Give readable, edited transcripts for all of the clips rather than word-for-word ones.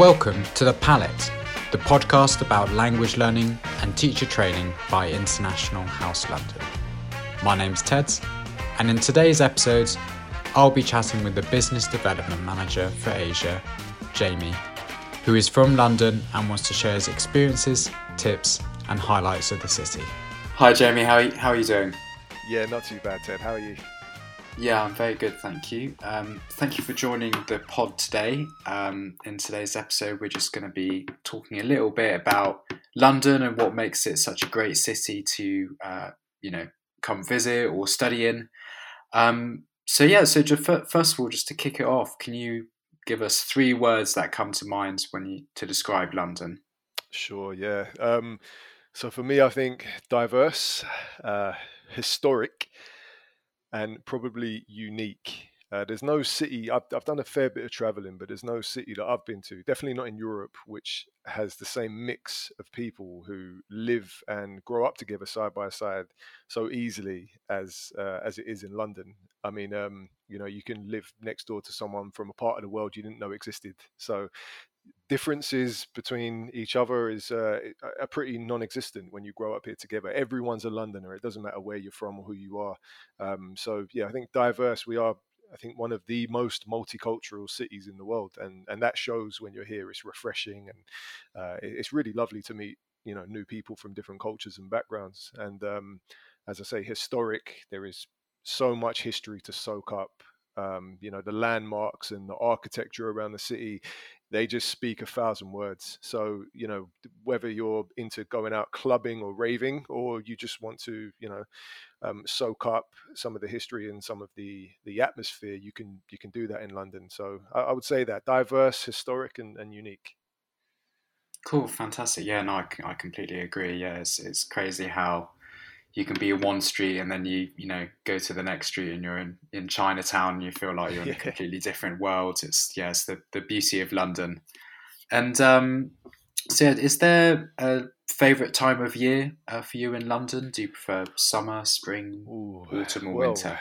Welcome to The Pallatt, the podcast about language learning and teacher training by International House London. My name's Ted, and in today's episode, I'll be chatting with the Business Development Manager for Asia, Jamie, who is from London and wants to share his experiences, tips, and highlights of the city. Hi Jamie, how are you doing? Yeah, not too bad, Ted. How are you? Yeah, I'm very good, thank you. Thank you for joining the pod today. In today's episode, we're just going to be talking a little bit about London and what makes it such a great city to, come visit or study in. So just first of all, just to kick it off, can you give us three words that come to mind to describe London? Sure, yeah. So for me, I think diverse, historic, and probably unique. There's no city, I've done a fair bit of traveling, but there's no city that I've been to, definitely not in Europe, which has the same mix of people who live and grow up together side by side so easily as it is in London. I mean, you can live next door to someone from a part of the world you didn't know existed. So differences between each other are pretty non-existent when you grow up here together. Everyone's a Londoner. It doesn't matter where you're from or who you are. I think diverse. We are, I think, one of the most multicultural cities in the world, and that shows when you're here. It's refreshing, and it's really lovely to meet new people from different cultures and backgrounds. And as I say, historic. There is so much history to soak up. The landmarks and the architecture around the city, they just speak 1,000 words. So, whether you're into going out clubbing or raving, or you just want to, soak up some of the history and some of the atmosphere, you can do that in London. So I would say that diverse, historic, and unique. Cool. Fantastic. Yeah, no, I completely agree. Yeah, it's crazy how you can be in one street and then you go to the next street and you're in Chinatown and you feel like you're in a completely different world. It's the beauty of London. And is there a favourite time of year for you in London? Do you prefer summer, spring, autumn or winter?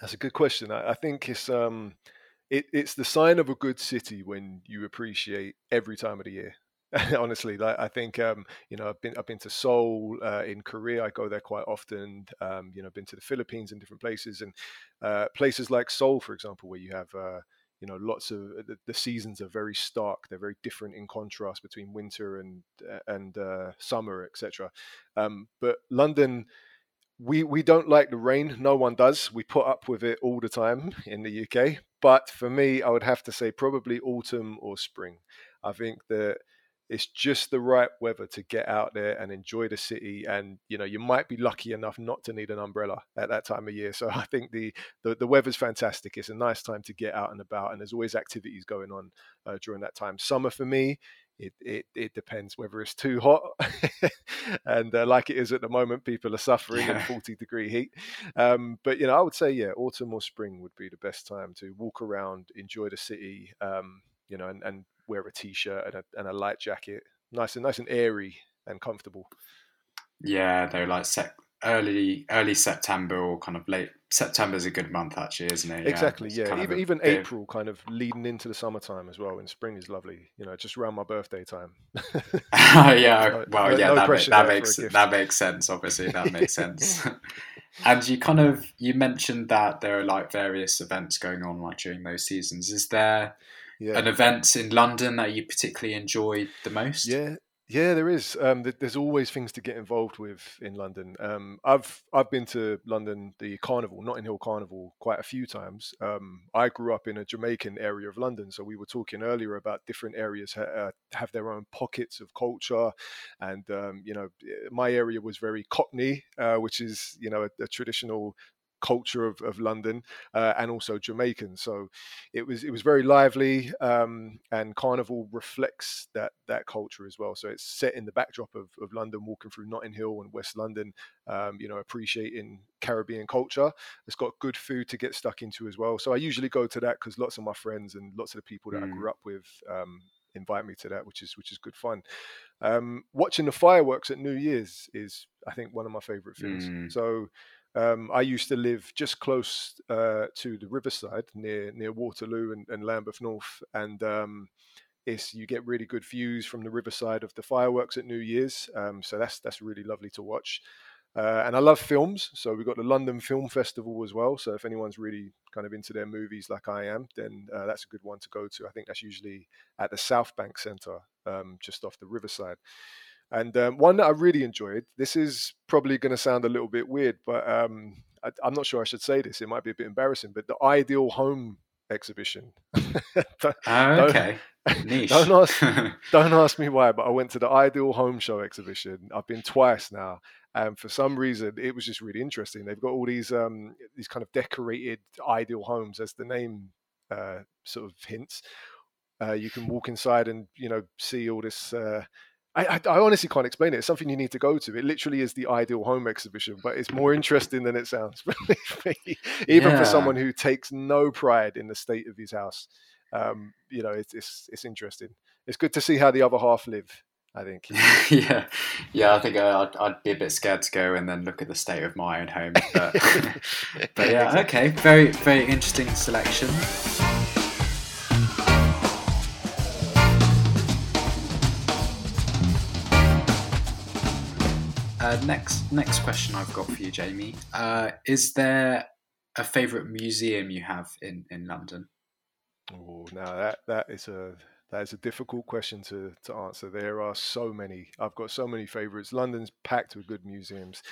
That's a good question. I think it's it's the sign of a good city when you appreciate every time of the year. Honestly, I think I've been to Seoul in Korea. I go there quite often. Been to the Philippines and different places, and places like Seoul, for example, where you have lots of the seasons are very stark. They're very different in contrast between winter and summer, etc. But London, we don't like the rain. No one does. We put up with it all the time in the UK. But for me, I would have to say probably autumn or spring. I think that it's just the right weather to get out there and enjoy the city. And, you might be lucky enough not to need an umbrella at that time of year. So I think the weather's fantastic. It's a nice time to get out and about. And there's always activities going on during that time. Summer for me, it depends whether it's too hot and like it is at the moment, people are suffering in 40-degree heat. But I would say, yeah, autumn or spring would be the best time to walk around, enjoy the city, and wear a t-shirt and a light jacket, nice and airy and comfortable. Yeah, though, like early September or kind of late September is a good month actually, isn't it? Exactly, yeah. Even April, kind of leading into the summertime as well. And spring is lovely, just around my birthday time. Yeah, well, yeah, that makes sense. Obviously, that makes sense. And you mentioned that there are like various events going on like during those seasons. Is there an event in London that you particularly enjoyed the most? Yeah, there is. There's always things to get involved with in London. I've been to London, the Carnival, Notting Hill Carnival, quite a few times. I grew up in a Jamaican area of London, so we were talking earlier about different areas have their own pockets of culture, and my area was very Cockney, which is a traditional culture of London, and also Jamaican. So it was very lively, and Carnival reflects that culture as well. So it's set in the backdrop of London, walking through Notting Hill and West London, appreciating Caribbean culture. It's got good food to get stuck into as well. So I usually go to that because lots of my friends and lots of the people that I grew up with invite me to that, which is good fun. Watching the fireworks at New Year's is, I think, one of my favorite things. So I used to live just close to the riverside near Waterloo and Lambeth North. And is you get really good views from the riverside of the fireworks at New Year's. So that's really lovely to watch. And I love films. So we've got the London Film Festival as well. So if anyone's really kind of into their movies like I am, then that's a good one to go to. I think that's usually at the South Bank Centre, just off the riverside. And one that I really enjoyed, this is probably going to sound a little bit weird, but I'm not sure I should say this. It might be a bit embarrassing, but the Ideal Home Exhibition. Okay. Niche. Don't ask me why, but I went to the Ideal Home Show exhibition. I've been twice now. And for some reason, it was just really interesting. They've got all these kind of decorated ideal homes, as the name sort of hints. You can walk inside and, see all this. I honestly can't explain it. It's something you need to go to. It literally is the Ideal Home Exhibition, but it's more interesting than it sounds, even for someone who takes no pride in the state of his house. It's interesting. It's good to see how the other half live, I think. Yeah. I think I'd be a bit scared to go and then look at the state of my own home. But yeah, exactly. Okay. Very, very interesting selection. Next question I've got for you, Jamie. Is there a favourite museum you have in London? Oh, now that is a difficult question to answer. There are so many. I've got so many favourites. London's packed with good museums.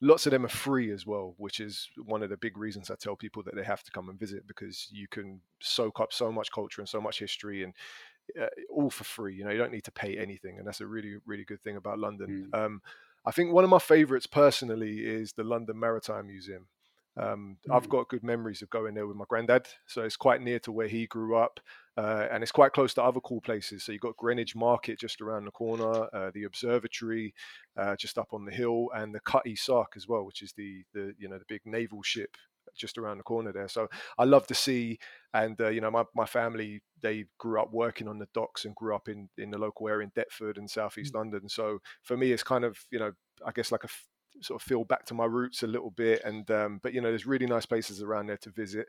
Lots of them are free as well, which is one of the big reasons I tell people that they have to come and visit, because you can soak up so much culture and so much history, and all for free. You don't need to pay anything, and that's a really, really good thing about London. I think one of my favourites personally is the London Maritime Museum. I've got good memories of going there with my granddad. So it's quite near to where he grew up, and it's quite close to other cool places. So you've got Greenwich Market just around the corner, the observatory just up on the hill, and the Cutty Sark as well, which is the big naval ship just around the corner there. So I love the sea, and my family, they grew up working on the docks and grew up in the local area in Deptford and Southeast London. So for me, it's kind of, I guess like a sort of feel back to my roots a little bit, and but there's really nice places around there to visit.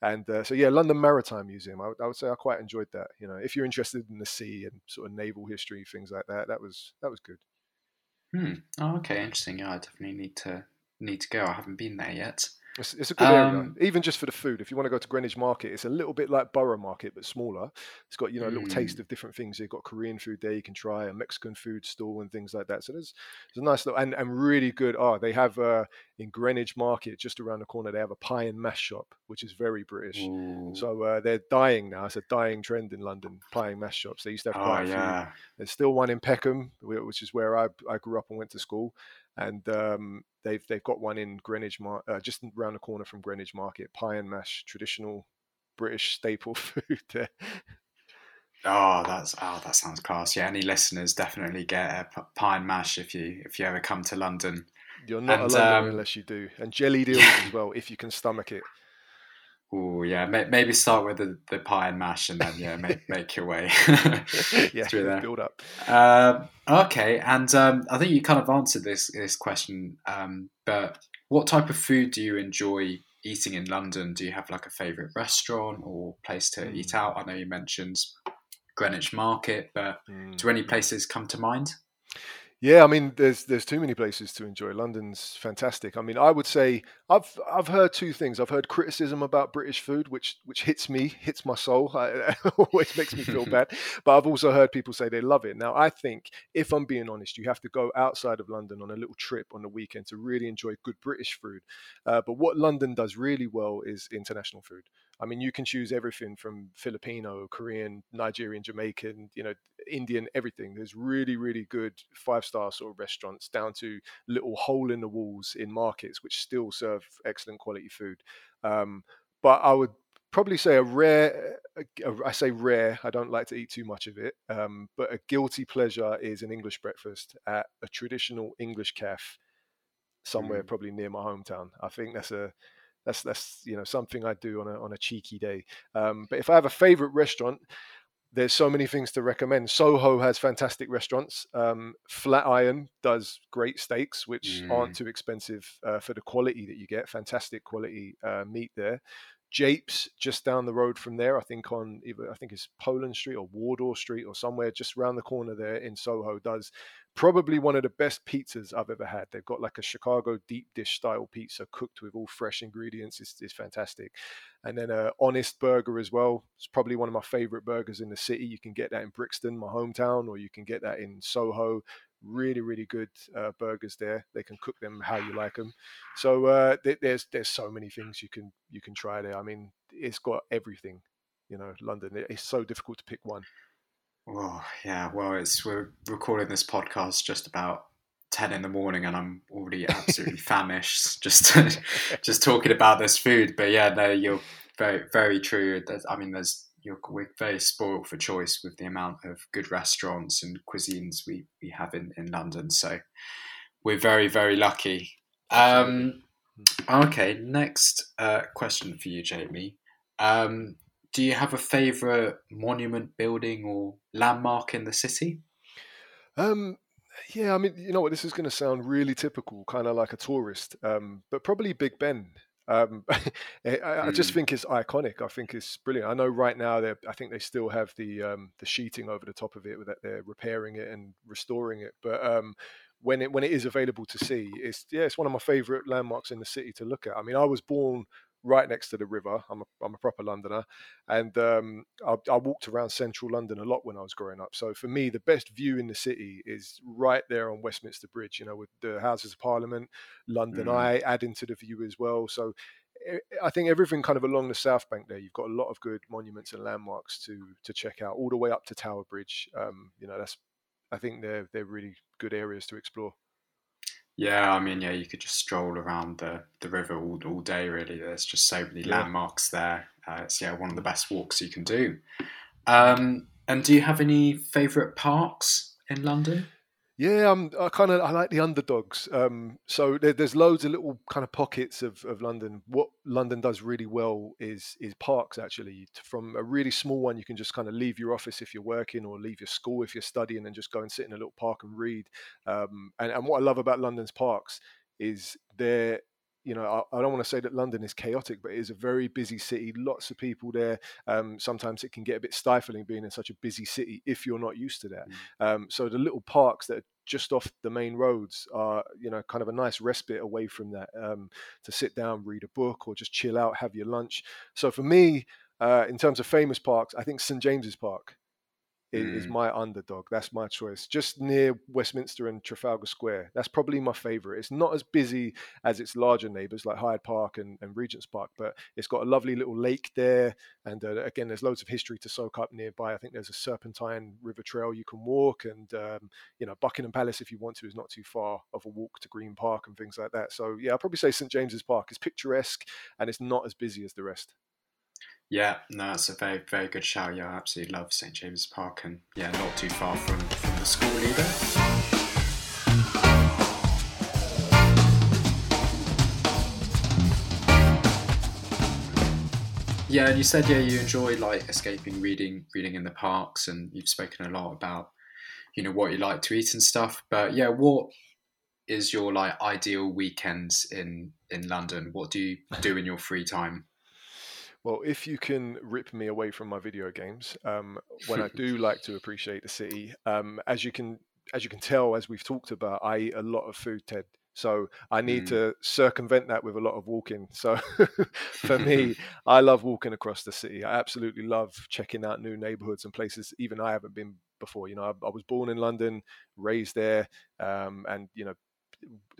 And so London Maritime Museum, I would say I quite enjoyed that. If you're interested in the sea and sort of naval history, things like that, that was good. Oh, okay, interesting. Yeah, I definitely need to go. I haven't been there yet. It's a good area, even just for the food. If you want to go to Greenwich Market, it's a little bit like Borough Market, but smaller. It's got, a little taste of different things. You've got Korean food there you can try, a Mexican food stall and things like that. So there's a nice little, and really good. They have, in Greenwich Market, just around the corner, they have a pie and mash shop, which is very British. Ooh. So they're dying now. It's a dying trend in London, pie and mash shops. They used to have quite a few. There's still one in Peckham, which is where I grew up and went to school. And they've got one in Greenwich Market, just around the corner from Greenwich Market. Pie and mash, traditional British staple food there. That sounds class. Yeah, any listeners, definitely get a pie and mash if you ever come to London. You're not a Londoner unless you do, and jellied eels as well if you can stomach it. Oh yeah, maybe start with the pie and mash, and then make your way through there. Build up. Okay, and I think you kind of answered this question, but what type of food do you enjoy eating in London? Do you have like a favourite restaurant or place to eat out? I know you mentioned Greenwich Market, but do any places come to mind? Yeah, I mean, there's too many places to enjoy. London's fantastic. I mean, I would say I've heard two things. I've heard criticism about British food, which hits my soul. It always makes me feel bad. But I've also heard people say they love it. Now, I think, if I'm being honest, you have to go outside of London on a little trip on the weekend to really enjoy good British food. But what London does really well is international food. I mean, you can choose everything from Filipino, Korean, Nigerian, Jamaican, Indian, everything. There's really, really good 5-star sort of restaurants down to little hole in the walls in markets, which still serve excellent quality food. But I would probably say I say rare, I don't like to eat too much of it. But a guilty pleasure is an English breakfast at a traditional English cafe somewhere probably near my hometown. I think that's something I do on a cheeky day. But if I have a favorite restaurant, there's so many things to recommend. Soho has fantastic restaurants. Flatiron does great steaks, which aren't too expensive for the quality that you get. Fantastic quality meat there. Japes just down the road from there, I think on either, I think it's Poland Street or Wardour Street or somewhere just round the corner there in Soho, does probably one of the best pizzas I've ever had. They've got like a Chicago deep dish style pizza cooked with all fresh ingredients. It's fantastic. And then Honest Burger as well. It's probably one of my favorite burgers in the city. You can get that in Brixton, my hometown, or you can get that in Soho. Really, really good burgers there. They can cook them how you like them. So there's so many things you can try there. I mean, it's got everything, you know, London. It's so difficult to pick one. Oh, yeah. Well, we're recording this podcast just about 10 in the morning and I'm already absolutely famished just talking about this food. But yeah, no, you're very, very true. We're very spoiled for choice with the amount of good restaurants and cuisines we have in London. So we're very, very lucky. Okay. Next question for you, Jamie. Do you have a favourite monument, building or landmark in the city? Yeah, I mean, you know what, this is going to sound really typical, kind of like a tourist, but probably Big Ben. I just think it's iconic. I think it's brilliant. I know right now, I think they still have the sheeting over the top of it that they're repairing it and restoring it. But when it is available to see, it's one of my favourite landmarks in the city to look at. I mean, I was born right next to the river. I'm a proper Londoner, and I walked around central London a lot when I was growing up. So for me, the best view in the city is right there on Westminster Bridge, you know, with the Houses of Parliament, London Eye adding to the view as well. So I think everything kind of along the South Bank there, you've got a lot of good monuments and landmarks to check out, all the way up to Tower Bridge. You know, I think they're really good areas to explore. Yeah, I mean, yeah, you could just stroll around the river all day, really. There's just so many landmarks there. It's one of the best walks you can do. And do you have any favourite parks in London? Yeah, I like the underdogs. So there's loads of little kind of pockets of London. What London does really well is parks, actually. From a really small one, you can just kind of leave your office if you're working, or leave your school if you're studying, and just go and sit in a little park and read. And what I love about London's parks is they're, you know, I don't want to say that London is chaotic, but it is a very busy city. Lots of people there. Sometimes it can get a bit stifling being in such a busy city if you're not used to that. So the little parks that are just off the main roads are, you know, kind of a nice respite away from that, to sit down, read a book, or just chill out, have your lunch. So for me, in terms of famous parks, I think St James's Park is my underdog. That's my choice. Just near Westminster and Trafalgar Square. That's probably my favourite. It's not as busy as its larger neighbours like Hyde Park and Regent's Park, but it's got a lovely little lake there. And again, there's loads of history to soak up nearby. I think there's a serpentine river trail you can walk, and Buckingham Palace, if you want to, is not too far of a walk to Green Park and things like that. So yeah, I'll probably say St James's Park is picturesque and it's not as busy as the rest. Yeah, no, that's a very, very good shout. Yeah, I absolutely love St James's Park, and yeah, not too far from the school either. Yeah, and you said you enjoy like escaping, reading in the parks, and you've spoken a lot about, you know, what you like to eat and stuff. But yeah, what is your like ideal weekends in London? What do you do in your free time? Well, if you can rip me away from my video games, when I do like to appreciate the city, as you can tell, as we've talked about, I eat a lot of food, Ted. So I need to circumvent that with a lot of walking. So for me, I love walking across the city. I absolutely love checking out new neighborhoods and places even I haven't been before. You know, I was born in London, raised there, and, you know,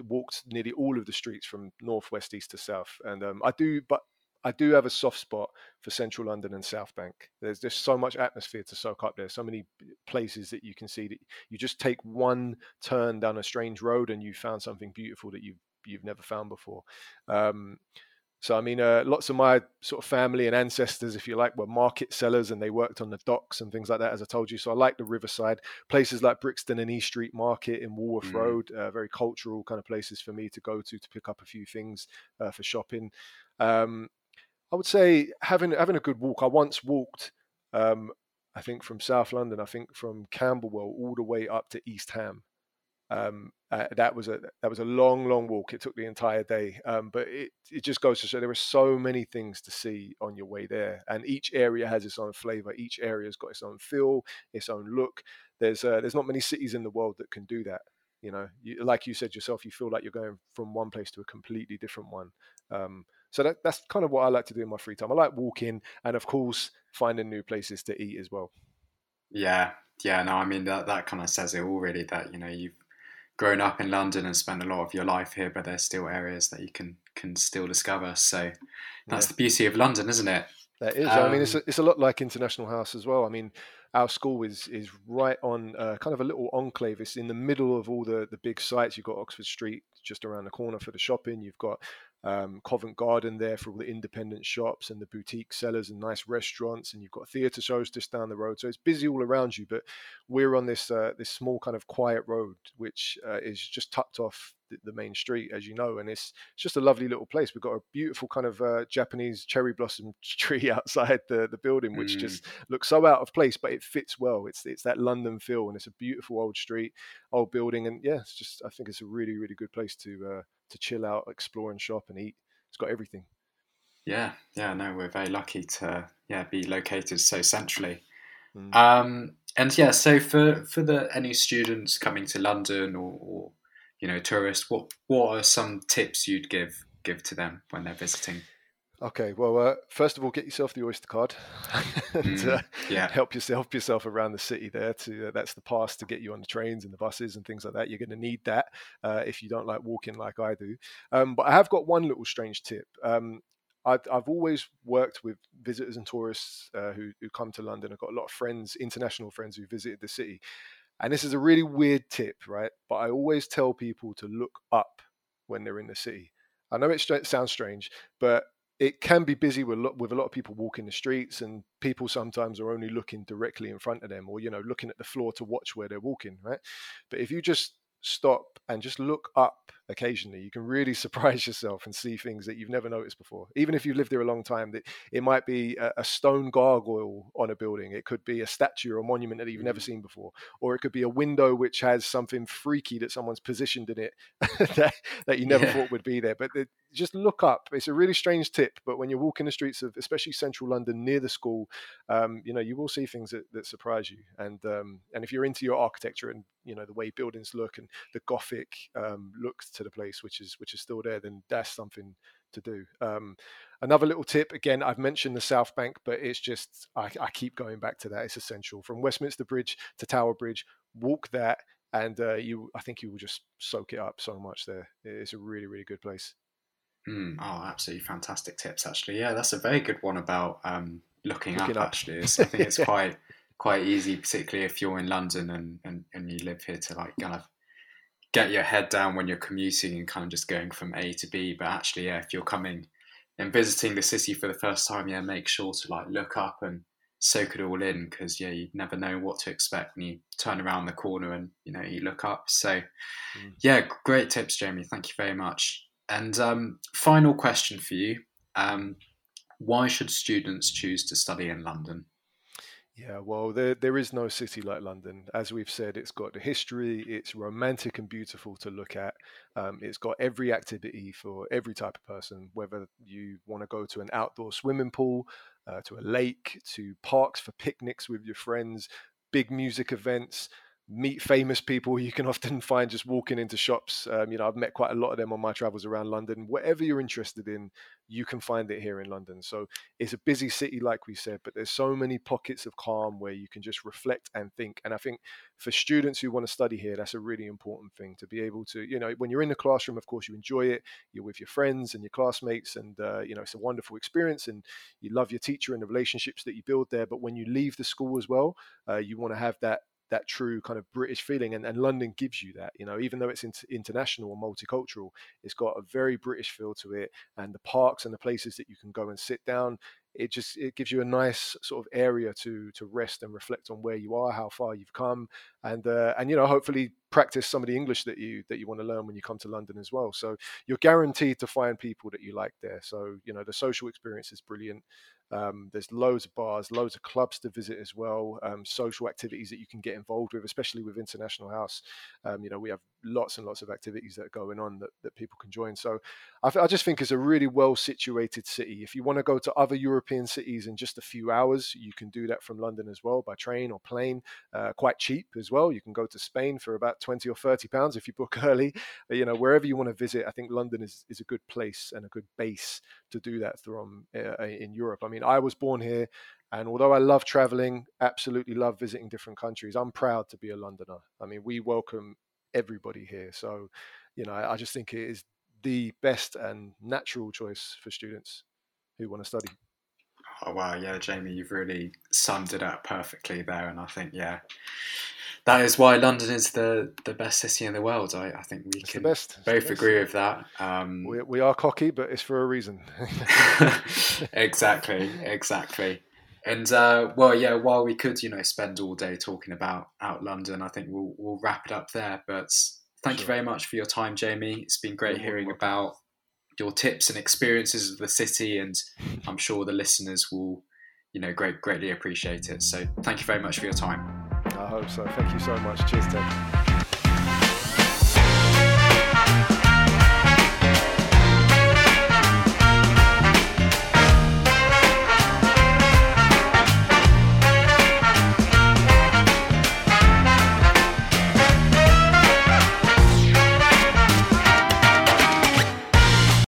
walked nearly all of the streets from north, west, east to south. And I do have a soft spot for central London and South Bank. There's just so much atmosphere to soak up there. So many places that you can see that you just take one turn down a strange road and you found something beautiful that you've never found before. So, I mean, lots of my sort of family and ancestors, if you like, were market sellers, and they worked on the docks and things like that, as I told you. So I like the riverside, places like Brixton and East Street Market in Walworth Road, very cultural kind of places for me to go to pick up a few things for shopping. I would say having a good walk. I once walked, I think from South London, from Camberwell all the way up to East Ham. That was a long, long walk. It took the entire day, but it just goes to show there are so many things to see on your way there, and each area has its own flavour. Each area's got its own feel, its own look. There's not many cities in the world that can do that. You know, like you said yourself, you feel like you're going from one place to a completely different one. So that's kind of what I like to do in my free time. I like walking and, of course, finding new places to eat as well. Yeah. No, I mean, that kind of says it all, really, that, you know, you've grown up in London and spent a lot of your life here, but there's still areas that you can still discover. So that's the beauty of London, isn't it? That is. I mean, it's a lot like International House as well. I mean, our school is right on kind of a little enclave. It's in the middle of all the big sites. You've got Oxford Street just around the corner for the shopping. You've got Covent Garden there for all the independent shops and the boutique sellers and nice restaurants, and you've got theatre shows just down the road. So it's busy all around you, but we're on this small kind of quiet road, which is just tucked off the main street, as you know, and it's just a lovely little place. We've got a beautiful kind of Japanese cherry blossom tree outside the building, which just looks so out of place, but it fits well. It's that London feel, and it's a beautiful old street, old building, and yeah, it's just, I think it's a really, really good place to chill out, explore and shop and eat. It's got everything. Yeah. No, we're very lucky to be located so centrally. And yeah, so for the any students coming to London or you know, tourists, what are some tips you'd give to them when they're visiting? Okay, well, first of all, get yourself the Oyster card and help yourself around the city there. That's the pass to get you on the trains and the buses and things like that. You're going to need that if you don't like walking like I do. But I have got one little strange tip. I've always worked with visitors and tourists who come to London. I've got a lot of friends, international friends who visited the city. And this is a really weird tip, right? But I always tell people to look up when they're in the city. I know it sounds strange, but it can be busy with a lot of people walking the streets, and people sometimes are only looking directly in front of them, or, you know, looking at the floor to watch where they're walking, right? But if you just stop and just look up occasionally, you can really surprise yourself and see things that you've never noticed before. Even if you've lived there a long time, that it might be a stone gargoyle on a building. It could be a statue or a monument that you've never seen before, or it could be a window which has something freaky that someone's positioned in it that you never thought would be there. But just look up. It's a really strange tip, but when you're walking the streets of especially central London near the school, you know, you will see things that surprise you. And if you're into your architecture and, you know, the way buildings look and the Gothic look to the place, which is still there, then that's something to do. Another little tip, again, I've mentioned the South Bank, but it's just, I keep going back to that. It's essential. From Westminster Bridge to Tower Bridge, walk that, and I think you will just soak it up so much there. It's a really, really good place. Oh, absolutely fantastic tips, actually. Yeah, that's a very good one about looking up. Actually. I think it's quite easy, particularly if you're in London and you live here, to like kind of get your head down when you're commuting and kind of just going from A to B. But actually, if you're coming and visiting the city for the first time, make sure to like look up and soak it all in, because you never know what to expect when you turn around the corner and you look up. So great tips, Jamie. Thank you very much. And final question for you. Why should students choose to study in London? Yeah, well, there is no city like London. As we've said, it's got the history, it's romantic and beautiful to look at. It's got every activity for every type of person, whether you want to go to an outdoor swimming pool, to a lake, to parks for picnics with your friends, big music events, meet famous people you can often find just walking into shops. I've met quite a lot of them on my travels around London. Whatever you're interested in, you can find it here in London. So it's a busy city, like we said, but there's so many pockets of calm where you can just reflect and think. And I think for students who want to study here, that's a really important thing, to be able to, when you're in the classroom, of course, you enjoy it. You're with your friends and your classmates, and, it's a wonderful experience, and you love your teacher and the relationships that you build there. But when you leave the school as well, you want to have that true kind of British feeling, and London gives you that, even though it's international or multicultural, it's got a very British feel to it, and the parks and the places that you can go and sit down, it gives you a nice sort of area to rest and reflect on where you are, how far you've come, and hopefully practice some of the English that you want to learn when you come to London as well. So you're guaranteed to find people that you like there. So, the social experience is brilliant. There's loads of bars, loads of clubs to visit as well, social activities that you can get involved with, especially with International House. We have lots and lots of activities that are going on that, people can join. So I just think it's a really well-situated city. If you want to go to other European cities in just a few hours, you can do that from London as well by train or plane, quite cheap as well. You can go to Spain for about £20 or £30 if you book early. You know, wherever you want to visit, I think London is a good place and a good base to do that from in Europe. I mean, I was born here, and although I love traveling, absolutely love visiting different countries, I'm proud to be a Londoner. I mean, we welcome everybody here. So, you know, I just think it is the best and natural choice for students who want to study. Oh, wow. Yeah, Jamie, you've really summed it up perfectly there. And I think, yeah, that is why London is the best city in the world. I think we it's can best. Both agree with that. We are cocky, but it's for a reason. Exactly. And, well, yeah, while we could, you know, spend all day talking about Out London, I think we'll wrap it up there. But thank you very much for your time, Jamie. It's been great hearing about your tips and experiences of the city, and I'm sure the listeners will, you know, greatly appreciate it. So thank you very much for your time. I hope so. Thank you so much. Cheers, Ted.